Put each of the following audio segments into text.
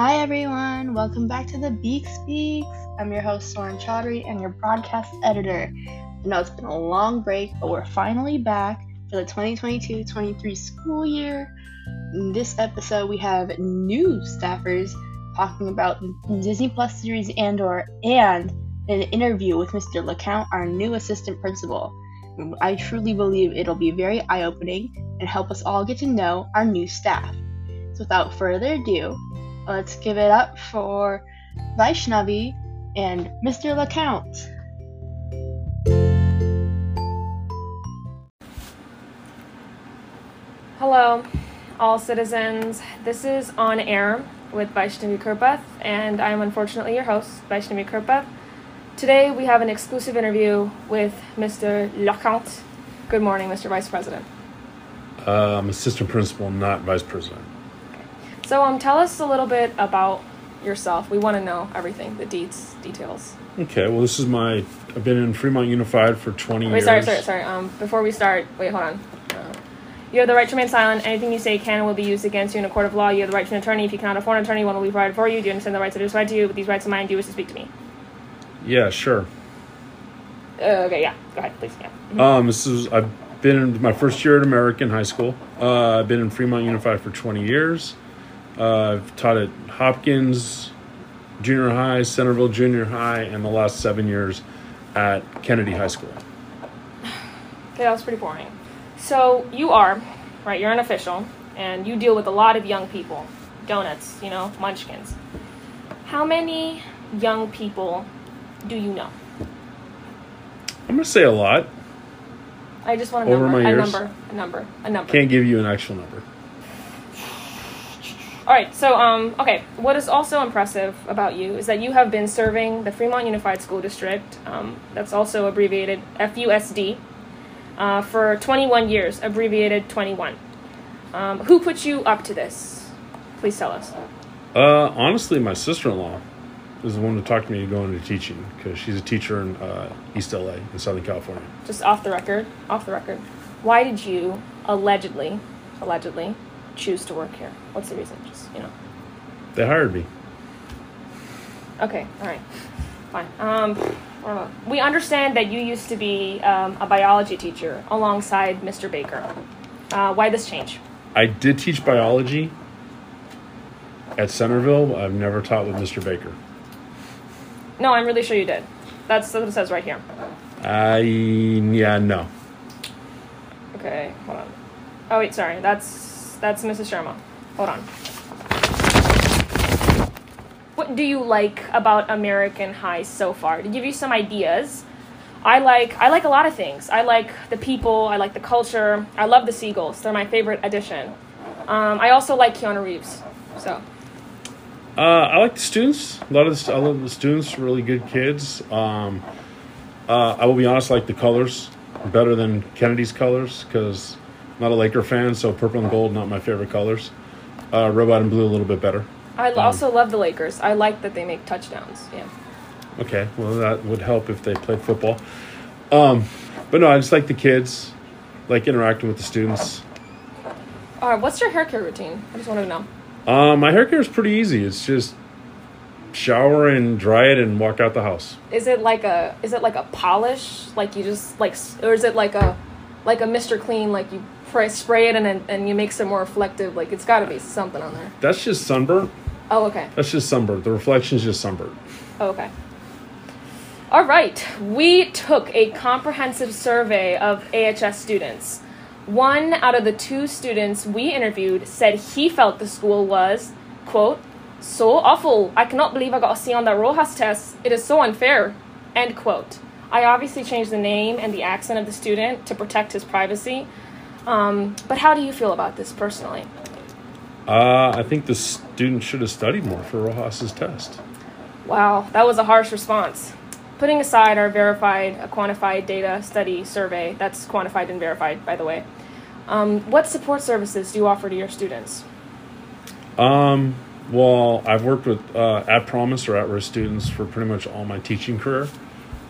Hi everyone, welcome back to The Beak Speaks. I'm your host Soren Chaudhary and your broadcast editor. I know it's been a long break, but we're finally back for the 2022-23 school year. In this episode we have new staffers talking about the Disney Plus series Andor and an interview with Mr. LeCount, our new assistant principal. I truly believe it'll be very eye-opening and help us all get to know our new staff. So without further ado, let's give it up for Vaishnavi and Mr. LeCount. Hello, all citizens. This is On Air with Vaishnavi Kurpath, and I am unfortunately your host, Vaishnavi Kurpath. Today we have an exclusive interview with Mr. Lachaut. Good morning, Mr. Vice President. I'm assistant principal, not vice president. Okay. So tell us a little bit about yourself. We want to know everything, the details. Okay, well this is I've been in Fremont Unified for 20 years. Sorry. Before we start, hold on. You have the right to remain silent. Anything you say can and will be used against you in a court of law. You have the right to an attorney. If you cannot afford an attorney, one will be provided for you. Do you understand the rights that are ascribed to you? With these rights in mind, do you wish to speak to me? Yeah, sure. Okay, yeah. Go ahead, please. Yeah. Mm-hmm. I've been in my first year at American High School. I've been in Fremont Unified for 20 years. I've taught at Hopkins Junior High, Centerville Junior High, and the last 7 years at Kennedy High School. Okay, that was pretty boring. So you are, right, you're an official, and you deal with a lot of young people. Donuts, munchkins. How many young people do you know? I'm going to say a lot. I just want a number. Can't give you an actual number. All right, so, okay, what is also impressive about you is that you have been serving the Fremont Unified School District, that's also abbreviated FUSD, for 21 years, abbreviated 21. Who put you up to this? Please tell us. Honestly, my sister-in-law is the one who talked to me going into teaching, because she's a teacher in East LA in Southern California. Just off the record. Why did you allegedly choose to work here? What's the reason? They hired me. Okay, all right, fine. We understand that you used to be a biology teacher alongside Mr. Baker. Why this change? I did teach biology at Centerville. I've never taught with Mr. Baker. No, I'm really sure you did. That's what it says right here. No. Okay, hold on. Oh, wait, sorry. That's Mrs. Sherma. Hold on. What do you like about American High so far? To give you some ideas, I like a lot of things. I like the people. I like the culture. I love the Seagulls. They're my favorite addition. I also like Keanu Reeves, so... I like the students. I love the students. Really good kids. I will be honest, I like the colors better than Kennedy's colors, because I'm not a Laker fan, so purple and gold not my favorite colors. Robot and blue a little bit better. I also love the Lakers. I like that they make touchdowns. Yeah. Okay, well that would help if they played football. But no, I just like the kids. Like interacting with the students. What's your hair care routine? I just wanted to know. My hair care is pretty easy. It's just shower and dry it and walk out the house. Is it like a polish? Like you just like, or is it like a Mr. Clean? Like you spray it and you make it more reflective. Like it's got to be something on there. That's just sunburn. Oh, okay. That's just sunburn. The reflection is just sunburn. Oh, okay. All right. We took a comprehensive survey of AHS students. One out of the two students we interviewed said he felt the school was, quote, so awful. I cannot believe I got a C on that Rojas test. It is so unfair, end quote. I obviously changed the name and the accent of the student to protect his privacy. But how do you feel about this personally? I think the student should have studied more for Rojas's test. Wow, that was a harsh response. Putting aside our quantified data study survey, that's quantified and verified, by the way. What support services do you offer to your students? Well, I've worked with at-promise or at-risk students for pretty much all my teaching career.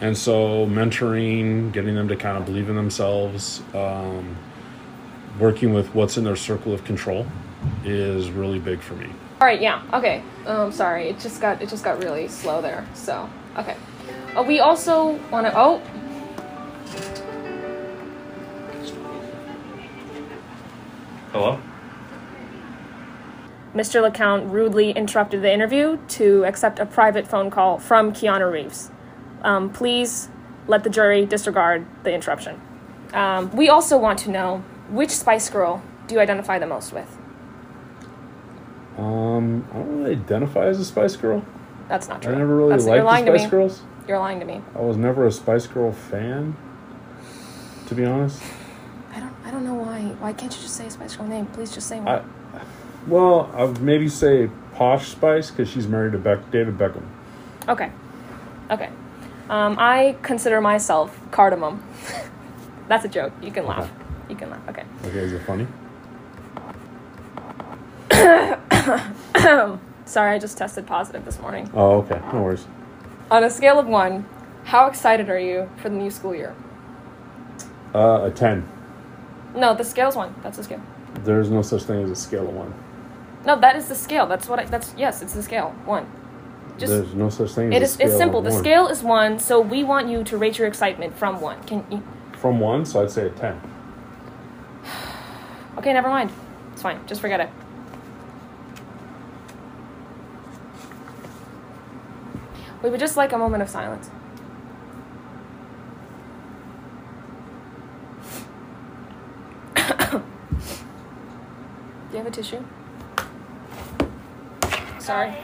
And so mentoring, getting them to kind of believe in themselves, working with what's in their circle of control is really big for me. Alright, yeah, okay. Sorry, it just got really slow there, so, okay. We also wanna, oh! Hello? Mr. LeCount rudely interrupted the interview to accept a private phone call from Keanu Reeves. Please let the jury disregard the interruption. We also want to know, which Spice Girl do you identify the most with? I don't really identify as a Spice Girl. That's not true. I never really liked the Spice Girls. You're lying to me. I was never a Spice Girl fan, to be honest. I don't know why. Why can't you just say a Spice Girl name? Please just say one. Well, I would maybe say Posh Spice because she's married to David Beckham. Okay. Okay. I consider myself Cardamom. That's a joke. You can laugh. You can laugh. Okay. Okay, is it funny? Sorry, I just tested positive this morning. Oh, okay. No worries. On a scale of 1, how excited are you for the new school year? A 10. No, the scale's 1. That's the scale. There's no such thing as a scale of 1. No, that is the scale. Yes, it's the scale. 1. There's no such thing as a scale. It's simple. The scale is 1, so we want you to rate your excitement from 1. From 1, so I'd say a 10. Okay, never mind. It's fine. Just forget it. We would just like a moment of silence. Do you have a tissue? Sorry.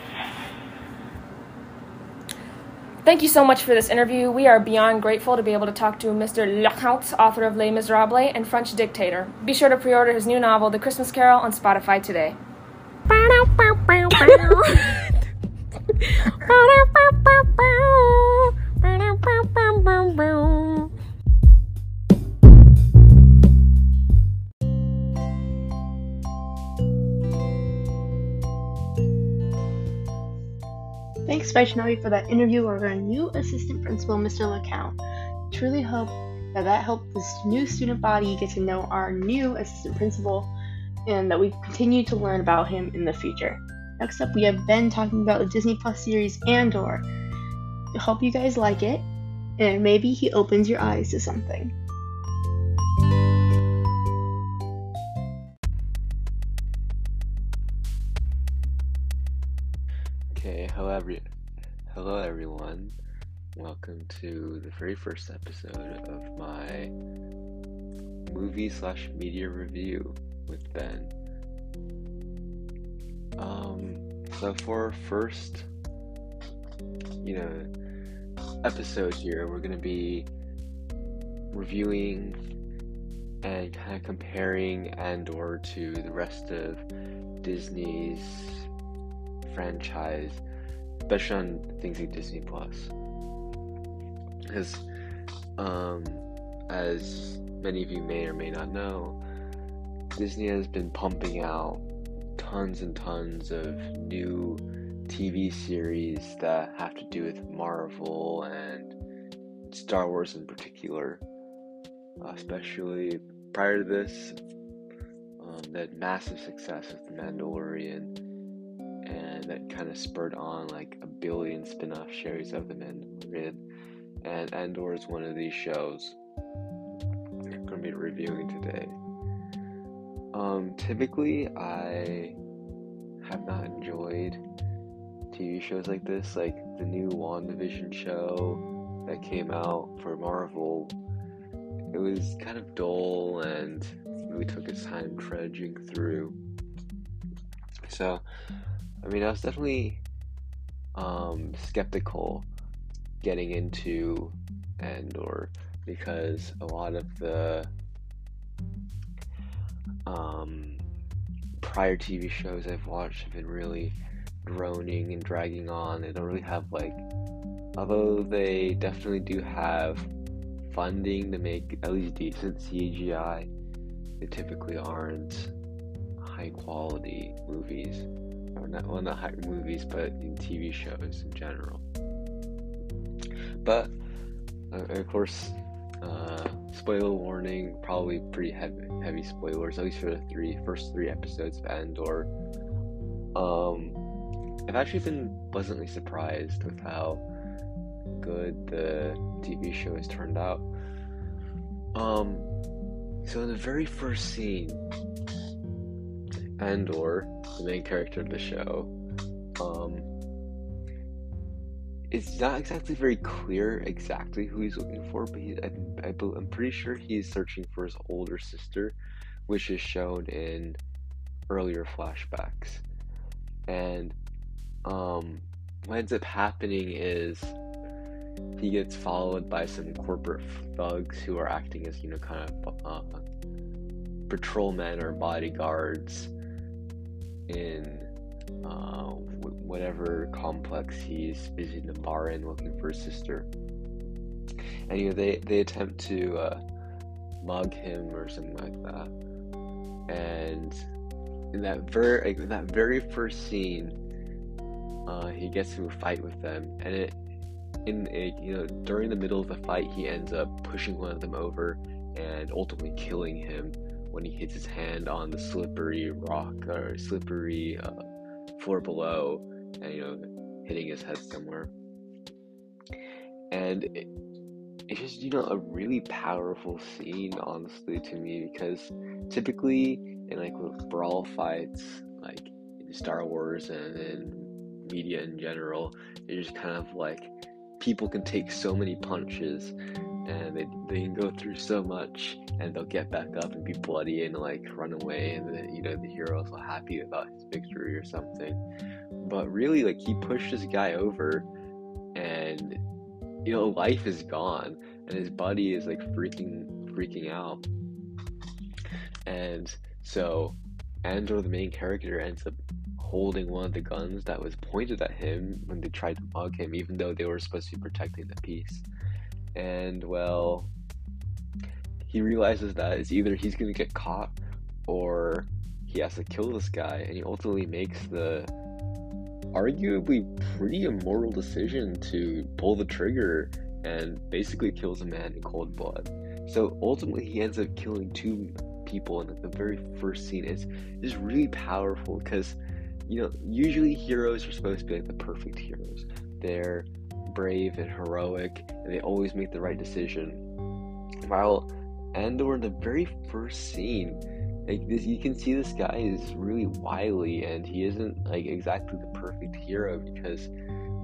Thank you so much for this interview. We are beyond grateful to be able to talk to Mr. Lachaut, author of Les Miserables and French Dictator. Be sure to pre-order his new novel, The Christmas Carol, on Spotify today. Thanks, Vaishnavi, for that interview with our new assistant principal, Mr. LeCount. Truly hope that helped this new student body get to know our new assistant principal and that we continue to learn about him in the future. Next up, we have Ben talking about the Disney Plus series Andor. I hope you guys like it, and maybe he opens your eyes to something. Okay, hello everyone. Welcome to the very first episode of my movie/media review with Ben. So for our first, episode here, we're gonna be reviewing and kind of comparing Andor to the rest of Disney's franchise, especially on things like Disney Plus. Because, as many of you may or may not know, Disney has been pumping out tons and tons of new TV series that have to do with Marvel and Star Wars in particular. Especially prior to this, they had massive success with The Mandalorian, and that kind of spurred on like a billion spin-off series of The Mandalorian, and Andor is one of these shows we're going to be reviewing today. Typically, I have not enjoyed TV shows like this, like the new WandaVision show that came out for Marvel. It was kind of dull and really took its time trudging through. So, I was definitely skeptical getting into Andor because a lot of the prior TV shows I've watched have been really droning and dragging on. They don't really have although they definitely do have funding to make at least decent CGI, they typically aren't high quality movies, or not high movies, but in TV shows in general. But of course, spoiler warning, probably pretty heavy spoilers, at least for the first three episodes of Andor. I've actually been pleasantly surprised with how good the TV show has turned out. So in the very first scene, Andor, the main character of the show, it's not exactly very clear exactly who he's looking for, but I'm pretty sure he's searching for his older sister, which is shown in earlier flashbacks. And what ends up happening is he gets followed by some corporate thugs who are acting as, kind of patrolmen or bodyguards in whatever complex he's visiting the bar in, looking for his sister. And they attempt to mug him or something like that. And in that very first scene, he gets into a fight with them, and during the middle of the fight, he ends up pushing one of them over and ultimately killing him when he hits his hand on the slippery rock or slippery floor below, and hitting his head somewhere. And it's just a really powerful scene, honestly, to me, because typically in with brawl fights, in Star Wars and in media in general, it's just kind of people can take so many punches, and they can go through so much, and they'll get back up and be bloody and run away, and then the hero's all happy about his victory or something. But really, he pushed this guy over, and life is gone, and his buddy is freaking out. And so Andor, the main character, ends up holding one of the guns that was pointed at him when they tried to mug him, even though they were supposed to be protecting the peace. And he realizes that it's either he's going to get caught or he has to kill this guy, and he ultimately makes the arguably pretty immoral decision to pull the trigger and basically kills a man in cold blood. So ultimately he ends up killing two people, and the very first scene is really powerful because usually heroes are supposed to be the perfect heroes. They're brave and heroic, and they always make the right decision. While Andor, in the very first scene, you can see this guy is really wily, and he isn't exactly the perfect hero, because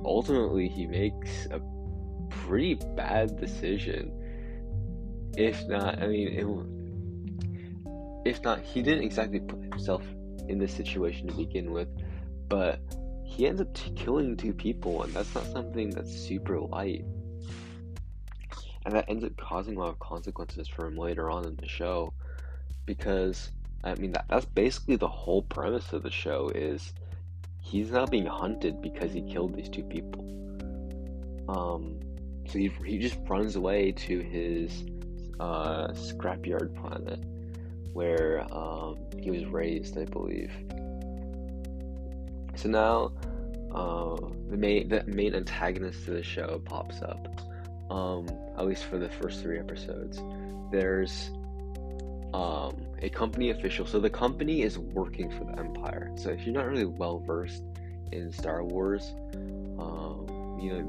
ultimately he makes a pretty bad decision. If not, he didn't exactly put himself in this situation to begin with, but he ends up killing two people, and that's not something that's super light, and that ends up causing a lot of consequences for him later on in the show, because that's basically the whole premise of the show, is he's now being hunted because he killed these two people. So he just runs away to his scrapyard planet where he was raised, I believe. So now the main antagonist to the show pops up, at least for the first three episodes. There's a company official. So the company is working for the Empire. So if you're not really well versed in Star Wars,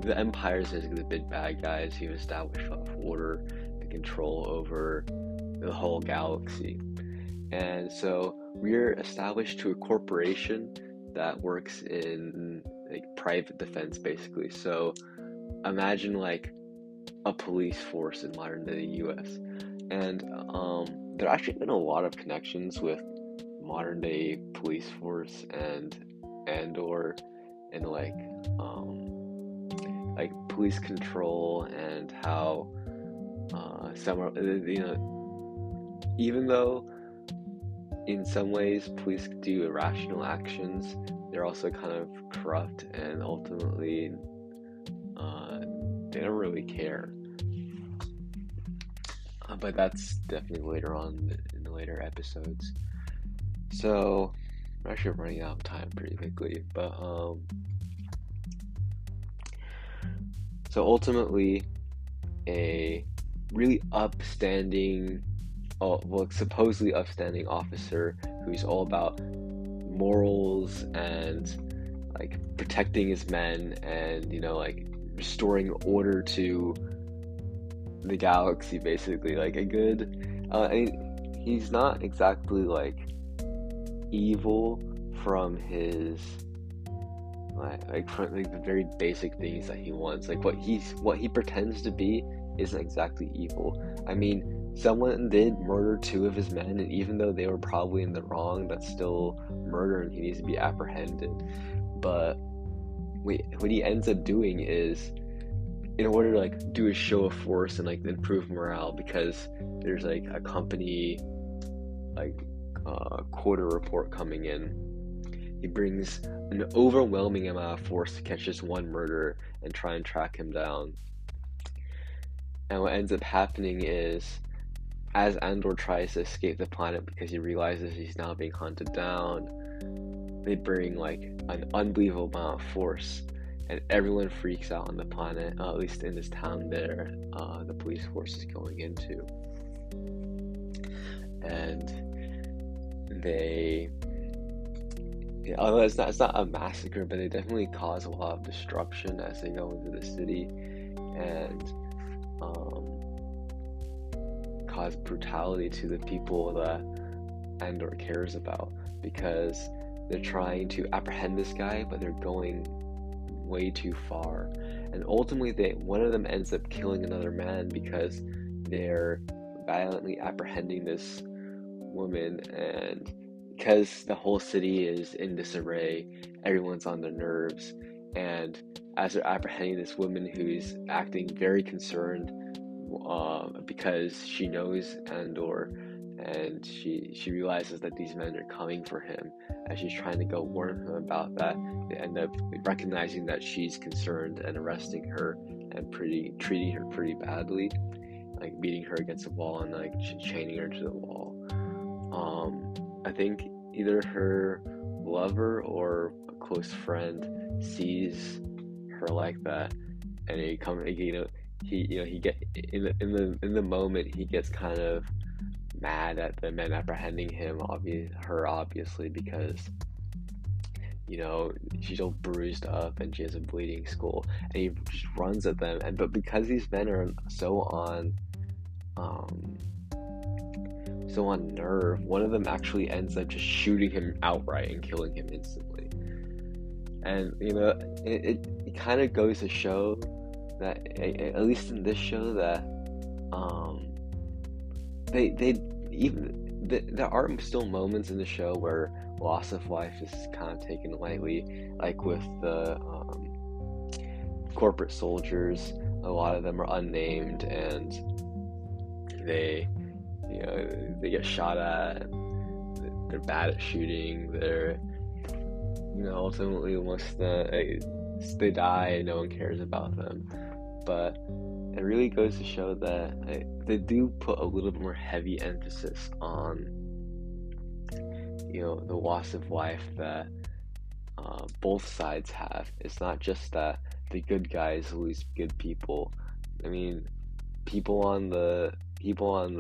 the Empire is basically the big bad guys who establish order and control over the whole galaxy. And so we're established to a corporation that works in private defense, basically. So imagine a police force in modern day US. And there actually been a lot of connections with modern day police force and police control, and how some are, even though in some ways police do irrational actions, they're also kind of corrupt, and ultimately they don't really care. But that's definitely later on in the later episodes. So I'm actually running out of time pretty quickly, but so ultimately a really supposedly upstanding officer who's all about morals and like protecting his men and, you know, like restoring order to the galaxy, basically. Like a good, I mean, he's not exactly like evil from his like from like the very basic things that he wants. Like what he pretends to be isn't exactly evil. I mean, someone did murder two of his men, and even though they were probably in the wrong, that's still murder and he needs to be apprehended. But what he ends up doing is, in order to like do a show of force and like improve morale, because there's like a company like quarter report coming in, he brings an overwhelming amount of force to catch this one murderer and try and track him down. And what ends up happening is, as Andor tries to escape the planet because he realizes he's now being hunted down, they bring like an unbelievable amount of force, and everyone freaks out on the planet, at least in this town there, the police force is going into. And they, you know, although it's not a massacre, but they definitely cause a lot of destruction as they go into the city, and cause brutality to the people that Andor cares about, because they're trying to apprehend this guy, but they're going way too far, and ultimately one of them ends up killing another man because they're violently apprehending this woman, and because the whole city is in disarray, everyone's on their nerves, and as they're apprehending this woman who's acting very concerned, because she knows Andor, and she realizes that these men are coming for him, as she's trying to go warn him about that, they end up recognizing that she's concerned and arresting her and treating her pretty badly, like beating her against the wall and like chaining her to the wall. I think either her lover or a close friend sees her like that, and he gets in the moment, he gets kind of mad at the men apprehending him, obviously, because, you know, she's all bruised up and she has a bleeding skull, and he just runs at them, and but because these men are so on nerve, one of them actually ends up just shooting him outright and killing him instantly. And, you know, it kind of goes to show that, at least in this show, that there are still moments in the show where loss of life is kind of taken lightly, like with the corporate soldiers. A lot of them are unnamed, and they get shot at. They're bad at shooting. They're, you know, ultimately, once they die, no one cares about them. But it really goes to show that they do put a little bit more heavy emphasis on, you know, the loss of life that both sides have. It's not just that the good guys lose good people. I mean, people on the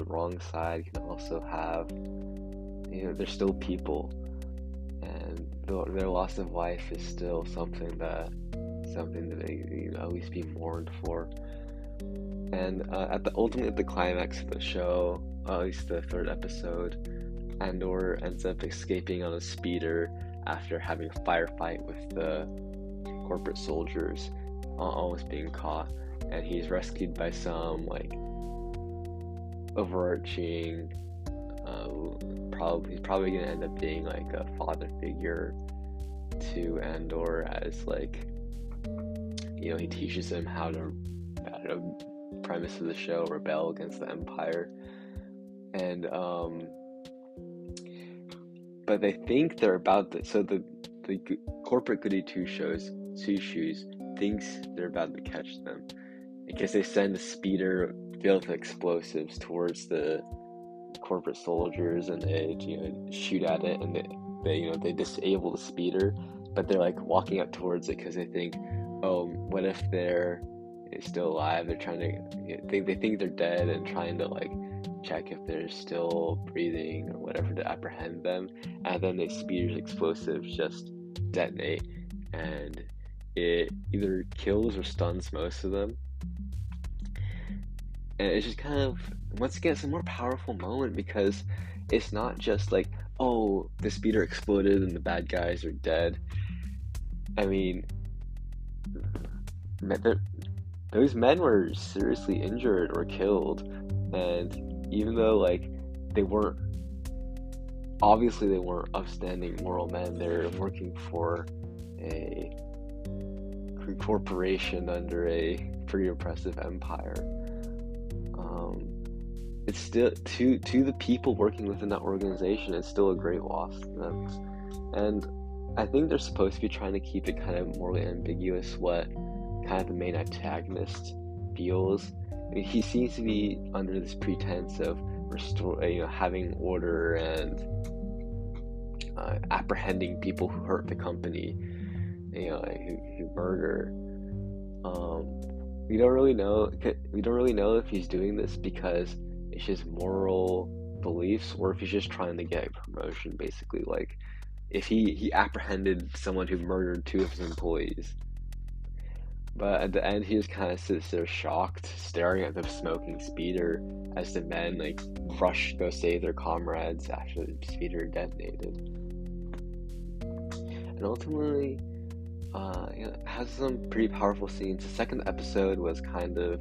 wrong side can also have, you know, they're still people. And their loss of life is still something that they, you know, at least be mourned for. And at the climax of the show, at least the third episode, Andor ends up escaping on a speeder after having a firefight with the corporate soldiers, almost being caught, and he's rescued by some like overarching, he's probably gonna end up being like a father figure to Andor, as like, you know, he teaches him how to, I don't know, premise of the show, rebel against the Empire. And but they think they're about to, so the corporate goody two shoes thinks they're about to catch them, because they send a speeder filled with explosives towards the corporate soldiers, and they, you know, shoot at it, and they you know, they disable the speeder, but they're like walking up towards it because they think, oh, what if they're still alive? They're trying to, they think they're dead and trying to like check if they're still breathing or whatever to apprehend them, and then they spear explosives just detonate, and it either kills or stuns most of them. And it's just kind of, once again, it's a more powerful moment because it's not just like, oh, the speeder exploded and the bad guys are dead. I mean, those men were seriously injured or killed, and even though, like, they weren't upstanding moral men, they're working for a corporation under a pretty oppressive empire. It's still, to the people working within that organization, it's still a great loss to them. And I think they're supposed to be trying to keep it kind of morally ambiguous what kind of the main antagonist feels. I mean, he seems to be under this pretense of having order and apprehending people who hurt the company, who murder. We don't really know if he's doing this because it's his moral beliefs or if he's just trying to get a promotion, basically. Like, if he apprehended someone who murdered two of his employees. But at the end, he just kind of sits there shocked, staring at the smoking speeder as the men, like, rush to go save their comrades after the speeder detonated. And ultimately, it has some pretty powerful scenes. The second episode was kind of...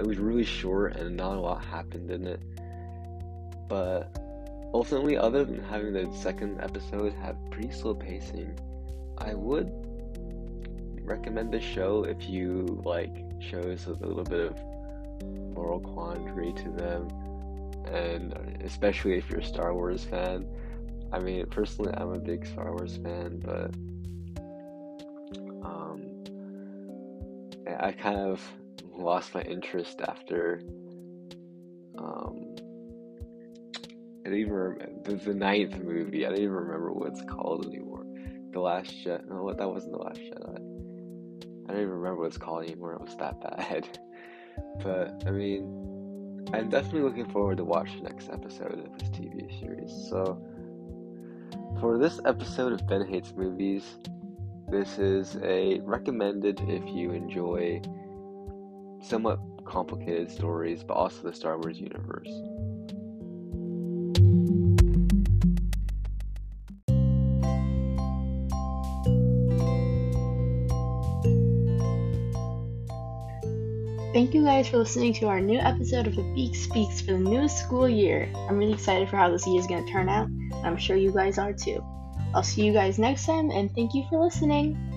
it was really short and not a lot happened in it. But ultimately, other than having the second episode have pretty slow pacing, I would recommend this show if you like shows with a little bit of moral quandary to them, and especially if you're a Star Wars fan. I mean, personally, I'm a big Star Wars fan, but I kind of lost my interest after I don't even remember the ninth movie. I don't even remember what it's called anymore. The Last Jedi. No, that wasn't The Last Jedi. I don't even remember what it's called anymore. It was that bad. But I mean, I'm definitely looking forward to watch the next episode of this TV series. So for this episode of Ben Hates Movies, this is a recommended if you enjoy somewhat complicated stories, but also the Star Wars universe. Thank you guys for listening to our new episode of The Beak Speaks for the new school year. I'm really excited for how this year is going to turn out, and I'm sure you guys are too. I'll see you guys next time, and thank you for listening.